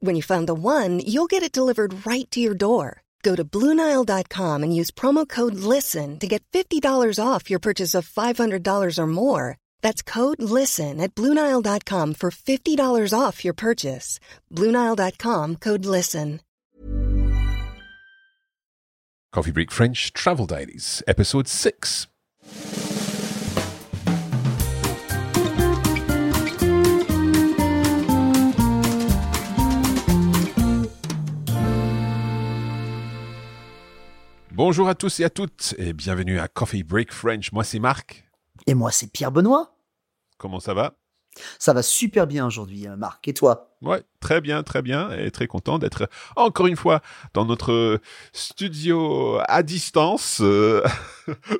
When you find the one, you'll get it delivered right to your door. Go to BlueNile.com and use promo code LISTEN to get $50 off your purchase of $500 or more. That's code LISTEN at BlueNile.com for $50 off your purchase. BlueNile.com, code LISTEN. Coffee Break French Travel Diaries, Episode 6. Bonjour à tous et à toutes et bienvenue à Coffee Break French. Moi, c'est Marc. Et moi, c'est Pierre Benoît. Comment ça va ? Ça va super bien aujourd'hui, hein, Marc. Et toi ? Ouais, très bien et très content d'être encore une fois dans notre studio à distance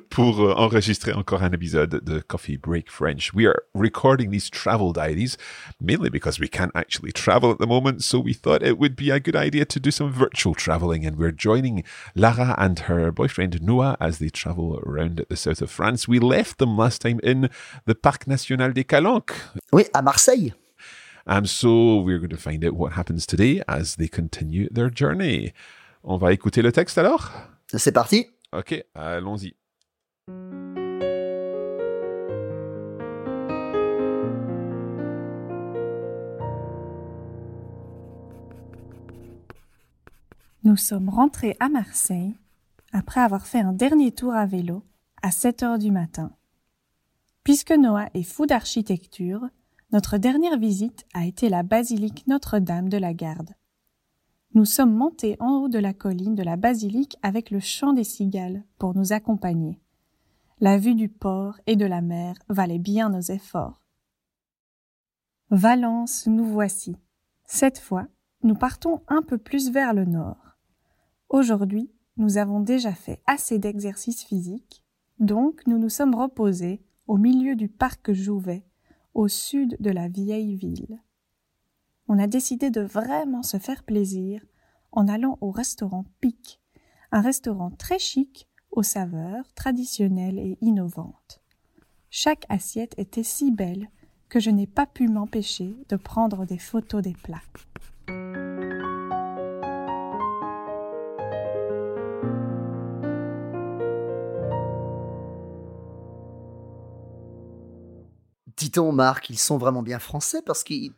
pour enregistrer encore un épisode de Coffee Break French. We are recording these travel diaries mainly because we can't actually travel at the moment, so we thought it would be a good idea to do some virtual traveling, and we're joining Lara and her boyfriend Noah as they travel around the south of France. We left them last time in the Parc National des Calanques. Oui, à Marseille. And so we're going to find out what happens today as they continue their journey. On va écouter le texte alors? C'est parti. Ok, allons-y. Nous sommes rentrés à Marseille après avoir fait un dernier tour à vélo à 7h du matin. Puisque Noah est fou d'architecture, notre dernière visite a été la basilique Notre-Dame de la Garde. Nous sommes montés en haut de la colline de la basilique avec le chant des cigales pour nous accompagner. La vue du port et de la mer valait bien nos efforts. Valence, nous voici. Cette fois, nous partons un peu plus vers le nord. Aujourd'hui, nous avons déjà fait assez d'exercices physiques, donc nous nous sommes reposés au milieu du parc Jouvet, au sud de la vieille ville. On a décidé de vraiment se faire plaisir en allant au restaurant Pic, un restaurant très chic aux saveurs traditionnelles et innovantes. Chaque assiette était si belle que je n'ai pas pu m'empêcher de prendre des photos des plats. Dis-donc, Marc, ils sont vraiment bien français parce qu'ils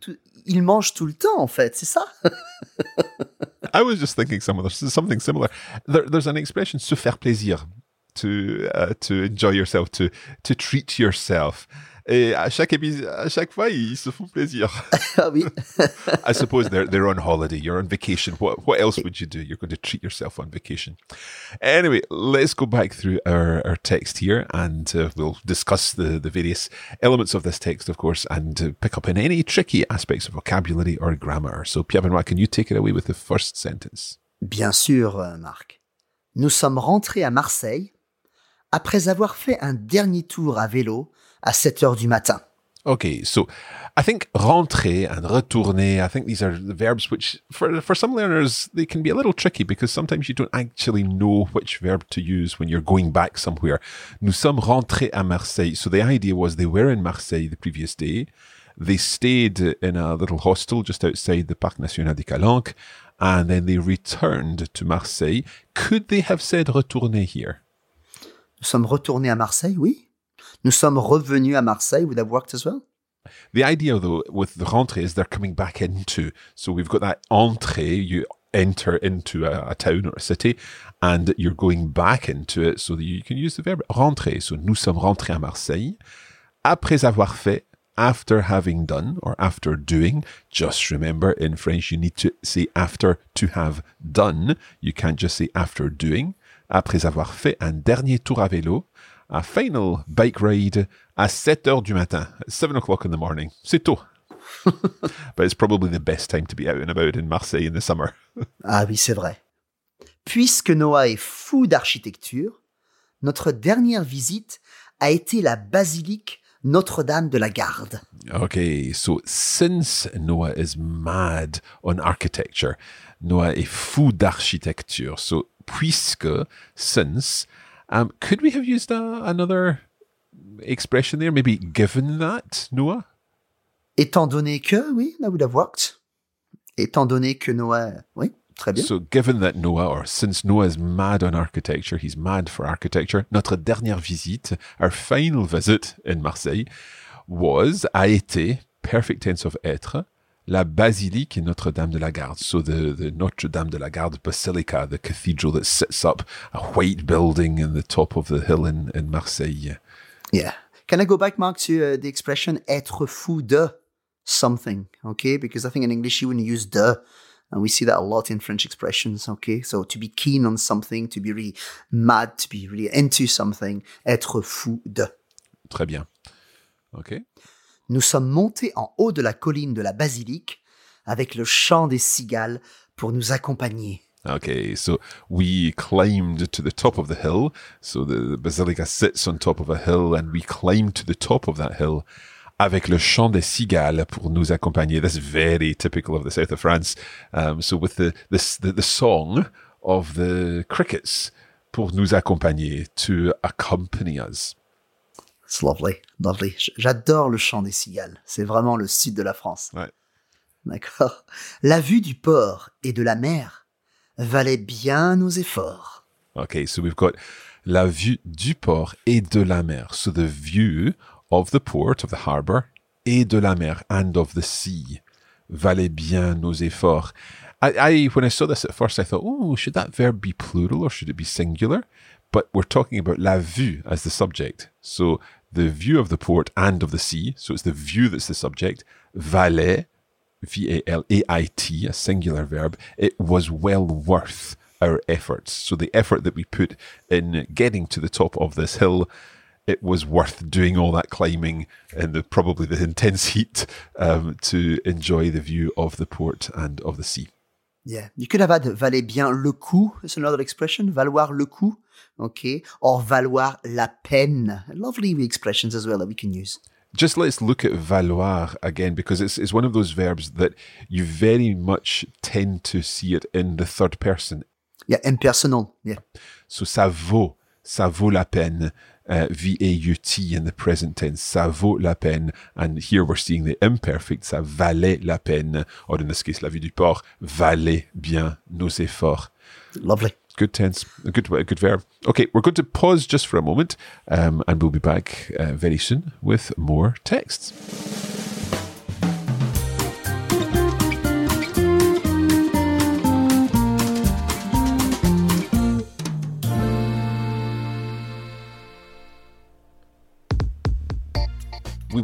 mangent tout le temps, en fait, c'est ça? I was just thinking something similar. There's an expression, se faire plaisir, to enjoy yourself, to treat yourself. Et à chaque fois, ils se font plaisir. Ah oui. I suppose they're on holiday. You're on vacation. What else would you do? You're going to treat yourself on vacation. Anyway, let's go back through our text here, and we'll discuss the various elements of this text, of course, and pick up on any tricky aspects of vocabulary or grammar. So, Pierre Benoît, can you take it away with the first sentence? Bien sûr, Marc. Nous sommes rentrés à Marseille après avoir fait un dernier tour à vélo à 7h du matin. Okay, so I think rentrer and retourner, I think these are the verbs which, for some learners, they can be a little tricky because sometimes you don't actually know which verb to use when you're going back somewhere. Nous sommes rentrés à Marseille. So the idea was they were in Marseille the previous day. They stayed in a little hostel just outside the Parc National des Calanques, and then they returned to Marseille. Could they have said retourner here? Nous sommes retournés à Marseille, oui. Nous sommes revenus à Marseille. Would that worked as well? The idea, though, with the rentrée is they're coming back into. So we've got that entrée. You enter into a town or a city, and you're going back into it. So that you can use the verb rentrer. So nous sommes rentrés à Marseille. Après avoir fait, after having done, or after doing. Just remember, in French, you need to say after to have done. You can't just say after doing. Après avoir fait un dernier tour à vélo. A final bike ride à 7h du matin, 7 o'clock in the morning. C'est tôt. But it's probably the best time to be out and about in Marseille in the summer. Ah oui, c'est vrai. Puisque Noah est fou d'architecture, notre dernière visite a été la basilique Notre-Dame de la Garde. Okay, so since Noah is mad on architecture, Noah est fou d'architecture. So puisque, since, could we have used another expression there? Maybe given that, Noah? Étant donné que, oui, that would have worked. Étant donné que Noah, oui, très bien. So given that Noah, or since Noah is mad on architecture, he's mad for architecture, notre dernière visite, our final visit in Marseille, was, a été, perfect tense of être, la basilique Notre-Dame de la Garde. So the Notre-Dame de la Garde Basilica, the cathedral that sits up, a white building in the top of the hill in Marseille. Yeah. Can I go back, Mark, to the expression être fou de something? Okay, because I think in English you wouldn't use de, and we see that a lot in French expressions. Okay, so to be keen on something, to be really mad, to be really into something, être fou de. Très bien. Okay. Nous sommes montés en haut de la colline de la basilique avec le chant des cigales pour nous accompagner. Okay, so we climbed to the top of the hill. So the basilica sits on top of a hill, and we climbed to the top of that hill avec le chant des cigales pour nous accompagner. That's very typical of the south of France. So with the song of the crickets pour nous accompagner, to accompany us. It's lovely, lovely. J'adore le chant des cigales. C'est vraiment le sud de la France. Right. D'accord. La vue du port et de la mer valait bien nos efforts. Okay, so we've got la vue du port et de la mer. So the view of the port, of the harbour, et de la mer, and of the sea, valait bien nos efforts. I when I saw this at first, I thought, oh, should that verb be plural or should it be singular? But we're talking about la vue as the subject. So the view of the port and of the sea, so it's the view that's the subject, valait, V-A-L-A-I-T, a singular verb, it was well worth our efforts. So the effort that we put in getting to the top of this hill, it was worth doing all that climbing and probably the intense heat to enjoy the view of the port and of the sea. Yeah, you could have had valait bien le coup, it's another expression, valoir le coup, okay, or valoir la peine. Lovely expressions as well that we can use. Just let's look at valoir again, because it's one of those verbs that you very much tend to see it in the third person. Yeah, impersonal, yeah. So ça vaut la peine, V-A-U-T in the present tense, ça vaut la peine. And here we're seeing the imperfect, ça valait la peine, or in this case, la vue du port, valait bien nos efforts. Lovely. Good tense, a good verb. Okay, we're going to pause just for a moment, and we'll be back very soon with more texts. We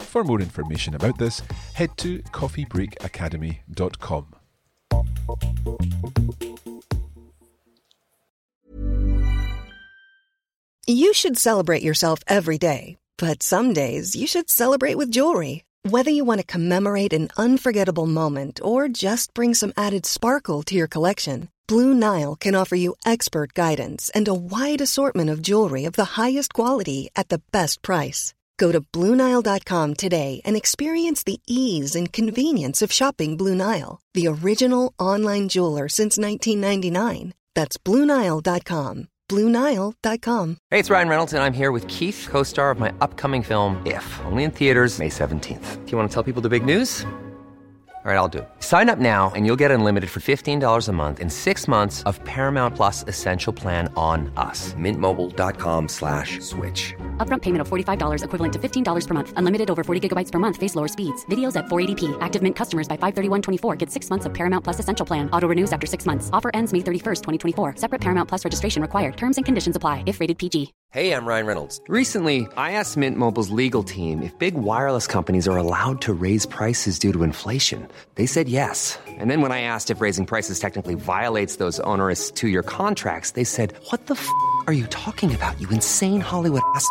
For more information about this, head to coffeebreakacademy.com. You should celebrate yourself every day, but some days you should celebrate with jewelry. Whether you want to commemorate an unforgettable moment or just bring some added sparkle to your collection, Blue Nile can offer you expert guidance and a wide assortment of jewelry of the highest quality at the best price. Go to BlueNile.com today and experience the ease and convenience of shopping Blue Nile, the original online jeweler since 1999. That's BlueNile.com. BlueNile.com. Hey, it's Ryan Reynolds, and I'm here with Keith, co-star of my upcoming film, If, only in theaters May 17th. Do you want to tell people the big news? All right, I'll do it. Sign up now and you'll get unlimited for $15 a month and 6 months of Paramount Plus Essential Plan on us. MintMobile.com/switch. Upfront payment of $45 equivalent to $15 per month. Unlimited over 40 gigabytes per month. Face lower speeds. Videos at 480p. Active Mint customers by 5/31/24 get 6 months of Paramount Plus Essential Plan. Auto renews after 6 months. Offer ends May 31st, 2024. Separate Paramount Plus registration required. Terms and conditions apply if rated PG. Hey, I'm Ryan Reynolds. Recently, I asked Mint Mobile's legal team if big wireless companies are allowed to raise prices due to inflation. They said yes. And then when I asked if raising prices technically violates those onerous 2-year contracts, they said, what the f*** are you talking about, you insane Hollywood ass f-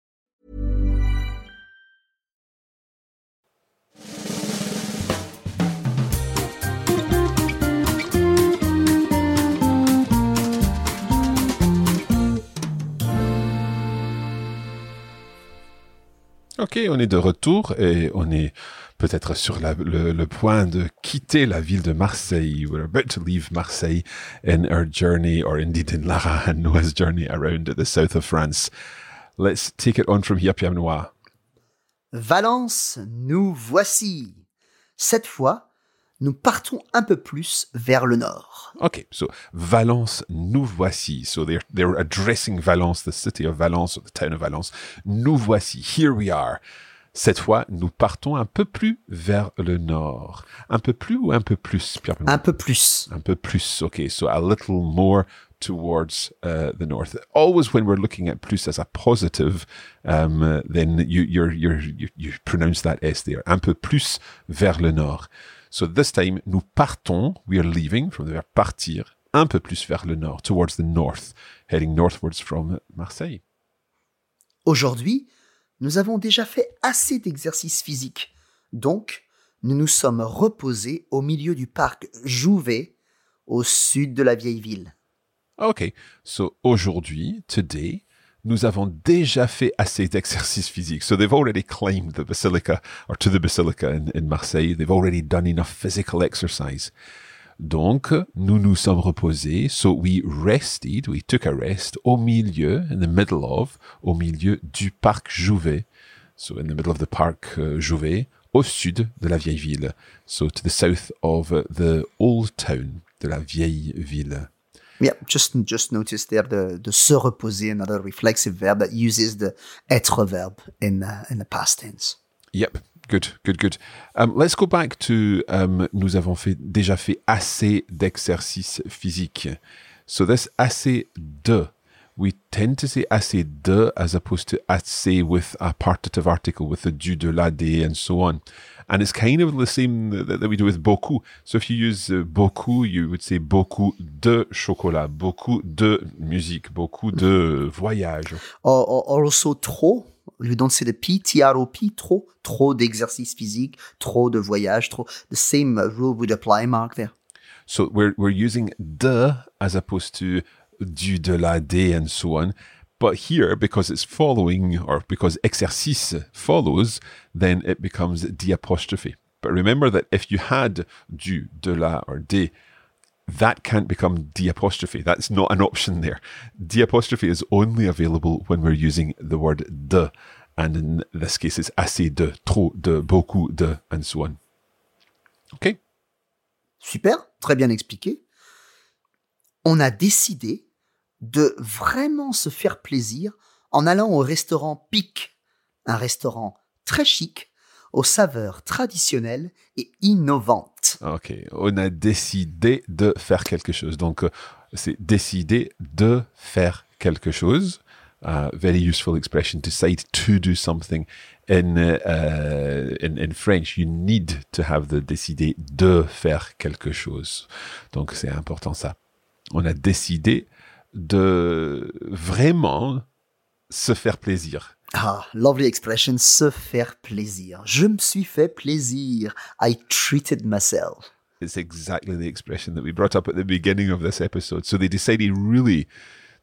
OK, on est de retour et on est peut-être sur le point de quitter la ville de Marseille. We're about to leave Marseille in our journey, or indeed in Lara and Noah's journey around the south of France. Let's take it on from here, Pierre Benoît. Valence, nous voici. Cette fois, nous partons un peu plus vers le nord. OK, so Valence, nous voici. So they're addressing Valence, the city of Valence, or the town of Valence. Nous voici, here we are. Cette fois, nous partons un peu plus vers le nord. Un peu plus ou un peu plus, Pierre? Un peu plus. Un peu plus, OK. So a little more towards the north. Always when we're looking at plus as a positive, then you pronounce that S there. Un peu plus vers le nord. So this time, nous partons, we are leaving, from the verb partir, un peu plus vers le nord, towards the north, heading northwards from Marseille. Aujourd'hui, nous avons déjà fait assez d'exercices physiques. Donc, nous nous sommes reposés au milieu du parc Jouvet, au sud de la vieille ville. OK. So aujourd'hui, today, nous avons déjà fait assez d'exercices physiques. So they've already climbed the basilica, or to the basilica in Marseille. They've already done enough physical exercise. Donc, nous nous sommes reposés. So we rested, we took a rest, au milieu, in the middle of, au milieu du parc Jouvet. So in the middle of the parc Jouvet, au sud de la vieille ville. So to the south of the old town, de la vieille ville. Yeah, just notice there the se reposer, another reflexive verb that uses the être verb in the past tense. Yep, good. Let's go back to nous avons déjà fait assez d'exercices physiques. So this assez de, we tend to say assez de as opposed to assez with a partitive article, with the du, de, la, des, and so on. And it's kind of the same that we do with beaucoup. So if you use beaucoup, you would say beaucoup de chocolat, beaucoup de musique, beaucoup de voyage. Or also trop. You don't say the P, T-R-O-P, trop. Trop d'exercice physique, trop de voyage, trop. The same rule would apply, Mark, there. So we're using de as opposed to du, de, la, des, and so on. But here, because it's following, or because exercice follows, then it becomes d'apostrophe. But remember that if you had du, de, la, or des, that can't become d'apostrophe. That's not an option there. D'apostrophe is only available when we're using the word de. And in this case, it's assez de, trop de, beaucoup de, and so on. OK? Super, très bien expliqué. On a décidé de vraiment se faire plaisir en allant au restaurant Pic, un restaurant très chic, aux saveurs traditionnelles et innovantes. OK, on a décidé de faire quelque chose. Donc, c'est décider de faire quelque chose. Very useful expression, decide to do something. In French, you need to have the décider de faire quelque chose. Donc, c'est important ça. On a décidé de vraiment se faire plaisir. Ah, lovely expression, se faire plaisir. Je me suis fait plaisir. I treated myself. It's exactly the expression that we brought up at the beginning of this episode. So they decided really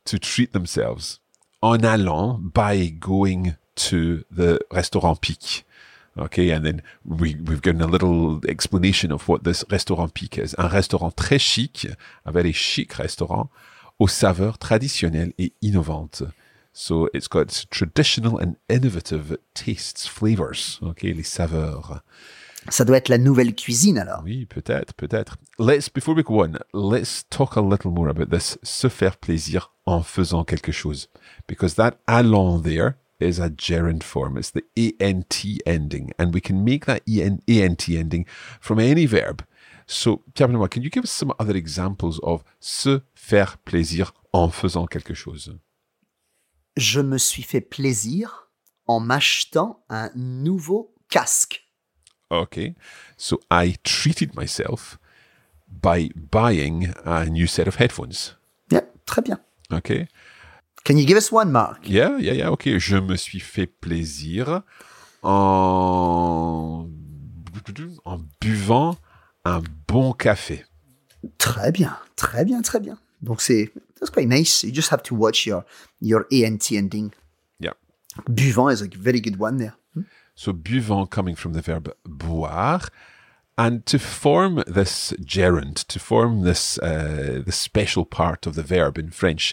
to treat themselves en allant, by going to the restaurant Pic. Okay, and then we've given a little explanation of what this restaurant Pic is. Un restaurant très chic, a very chic restaurant, aux saveurs traditionnelles et innovantes. So it's got traditional and innovative tastes, flavors. Okay, les saveurs. Ça doit être la nouvelle cuisine, alors. Oui, peut-être, peut-être. Before we go on, let's talk a little more about this se faire plaisir en faisant quelque chose. Because that allons there is a gerund form. It's the A-N-T ending. And we can make that A-N-T ending from any verb. So, Pierre Benoît, can you give us some other examples of se faire plaisir en faisant quelque chose? Je me suis fait plaisir en m'achetant un nouveau casque. Okay, so I treated myself by buying a new set of headphones. Yeah, très bien. Okay. Can you give us one, Marc? Yeah, okay. Je me suis fait plaisir en buvant un bon café. Très bien, très bien, très bien. Donc that's quite nice. You just have to watch your ENT ending. Yeah. Buvant is a very good one there. So buvant coming from the verb boire, and to form this gerund, to form this the special part of the verb in French,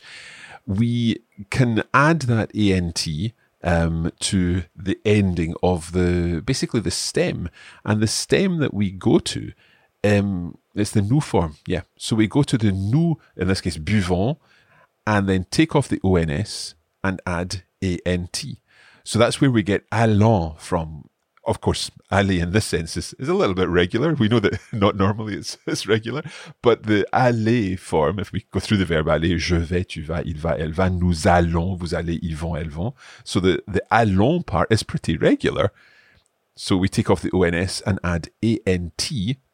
we can add that ent to the ending of the stem, and the stem that we go to, it's the nous form. Yeah, so we go to the nous, in this case buvant, and then take off the ons and add ent. So that's where we get allons from. Of course, aller in this sense is a little bit regular. We know that not normally it's regular, but the aller form, if we go through the verb aller, je vais, tu vas, il va, elle va, nous allons, vous allez, ils vont, elles vont. So the allons part is pretty regular. So we take off the ons and add ent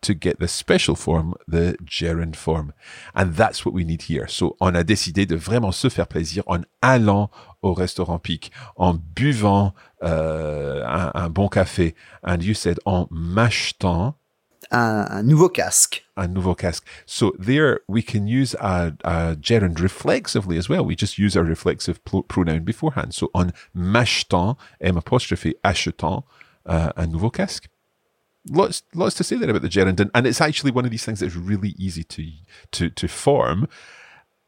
to get the special form, the gerund form. And that's what we need here. So on a décidé de vraiment se faire plaisir en allant au restaurant Pic, en buvant un bon café. And you said en m'achetant un nouveau casque. A nouveau casque. So there we can use a gerund reflexively as well. We just use a reflexive pronoun beforehand. So en m'achetant, achetant, a nouveau casque. Lots to say there about the gerund, and it's actually one of these things that's really easy to form.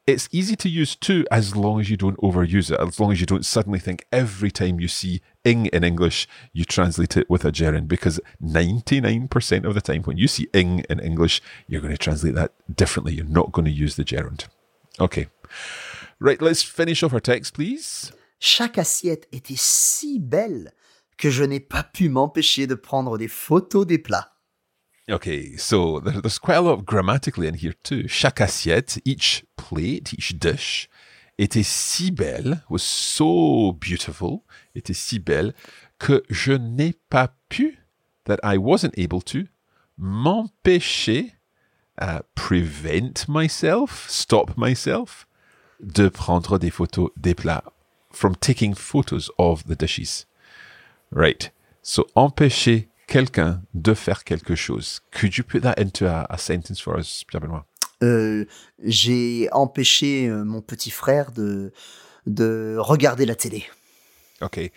It's easy to use too, as long as you don't overuse it, as long as you don't suddenly think every time you see ing in English, you translate it with a gerund, because 99% of the time when you see ing in English, you're going to translate that differently. You're not going to use the gerund. Okay. Right, let's finish off our text, please. Chaque assiette était si belle que je n'ai pas pu m'empêcher de prendre des photos des plats. Okay, so there's quite a lot grammatically in here too. Chaque assiette, each plate, each dish, était si belle, was so beautiful, était si belle, que je n'ai pas pu, that I wasn't able to, m'empêcher, prevent myself, stop myself, de prendre des photos des plats, from taking photos of the dishes. Right. So, empêcher quelqu'un de faire quelque chose. Could you put that into a sentence for us, Pierre-Benoît? J'ai empêché mon petit frère de regarder la télé. Okay.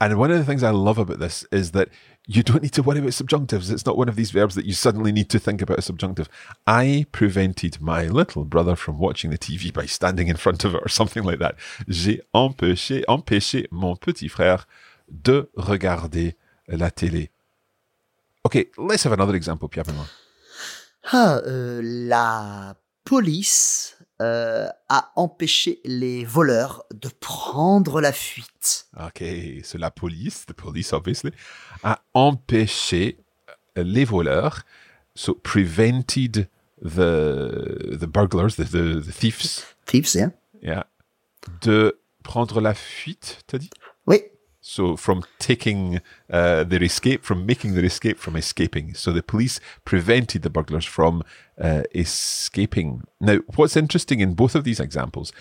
And one of the things I love about this is that you don't need to worry about subjunctives. It's not one of these verbs that you suddenly need to think about a subjunctive. I prevented my little brother from watching the TV by standing in front of it or something like that. J'ai empêché mon petit frère de regarder la télé. Okay, let's have another example, Pierre Benoît. La police a empêché les voleurs de prendre la fuite. Okay, so la police, the police obviously, a empêché les voleurs, so prevented the burglars, the thieves. Thieves, yeah. Yeah. De prendre la fuite, t'as dit? Oui. So from taking their escape, from making their escape, from escaping. So the police prevented the burglars from escaping. Now, what's interesting in both of these examples,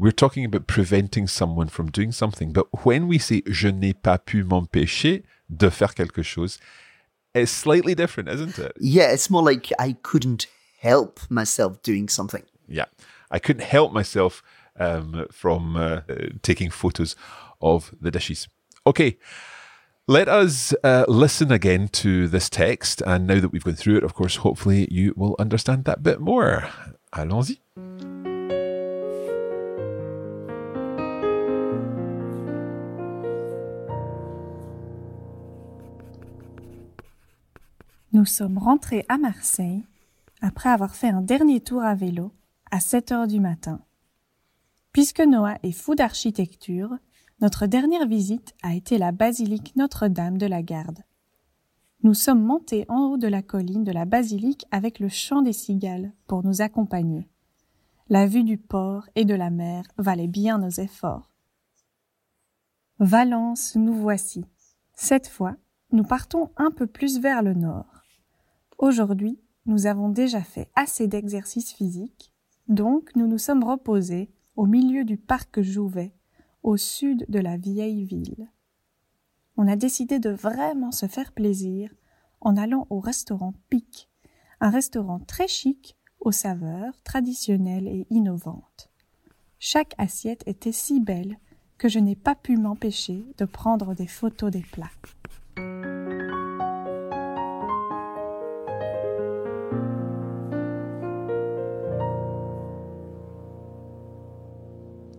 we're talking about preventing someone from doing something. But when we say, je n'ai pas pu m'empêcher de faire quelque chose, it's slightly different, isn't it? Yeah, it's more like I couldn't help myself doing something. Yeah, I couldn't help myself from taking photos of the dishes. Okay, let us listen again to this text. And now that we've gone through it, of course, hopefully you will understand that bit more. Allons-y. Nous sommes rentrés à Marseille après avoir fait un dernier tour à vélo à 7h du matin. Puisque Noah est fou d'architecture, notre dernière visite a été la basilique Notre-Dame de la Garde. Nous sommes montés en haut de la colline de la basilique avec le chant des cigales pour nous accompagner. La vue du port et de la mer valait bien nos efforts. Valence, nous voici. Cette fois, nous partons un peu plus vers le nord. Aujourd'hui, nous avons déjà fait assez d'exercices physiques, donc nous nous sommes reposés au milieu du parc Jouvet, au sud de la vieille ville. On a décidé de vraiment se faire plaisir en allant au restaurant Pic, un restaurant très chic aux saveurs traditionnelles et innovantes. Chaque assiette était si belle que je n'ai pas pu m'empêcher de prendre des photos des plats.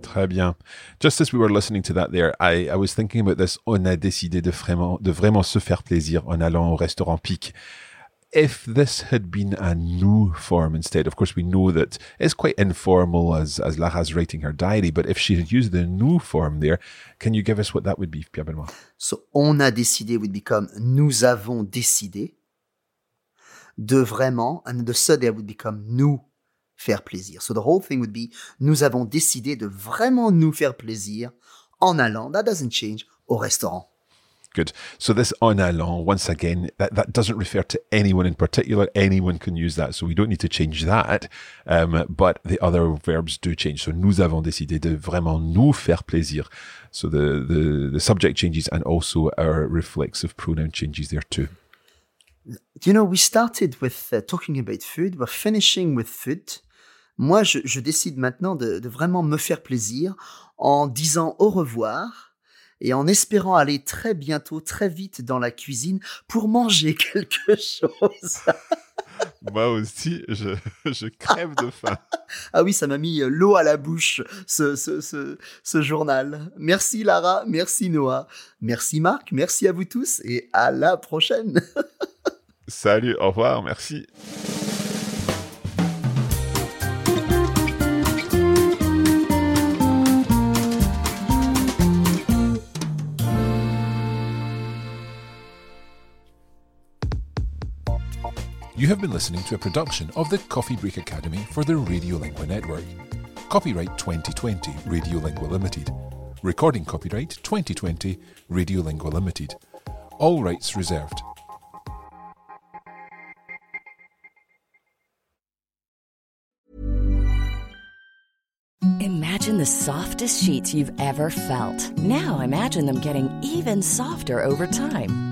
Très bien. Just as we were listening to that there, I was thinking about this. On a décidé de vraiment se faire plaisir en allant au restaurant Pic. If this had been a new form instead, of course we know that it's quite informal as Lara's writing her diary, but if she had used the new form there, can you give us what that would be, Pierre Benoît? So, on a décidé would become nous avons décidé de vraiment, and the so there would become nous faire plaisir. So the whole thing would be, nous avons décidé de vraiment nous faire plaisir en allant, that doesn't change, au restaurant. Good. So this en allant, once again, that doesn't refer to anyone in particular. Anyone can use that, so we don't need to change that. But the other verbs do change. So nous avons décidé de vraiment nous faire plaisir. So the subject changes and also our reflexive pronoun changes there too. You know, we started with talking about food. We're finishing with food. Moi, je décide maintenant de vraiment me faire plaisir en disant au revoir et en espérant aller très bientôt, très vite dans la cuisine pour manger quelque chose. Moi aussi, je crève de faim. Ah oui, ça m'a mis l'eau à la bouche, ce journal. Merci Lara, merci Noah, merci Marc, merci à vous tous et à la prochaine. Salut, au revoir, merci. You have been listening to a production of the Coffee Break Academy for the Radiolingua Network. Copyright 2020, Radiolingua Limited. Recording copyright 2020, Radiolingua Limited. All rights reserved. Imagine the softest sheets you've ever felt. Now imagine them getting even softer over time.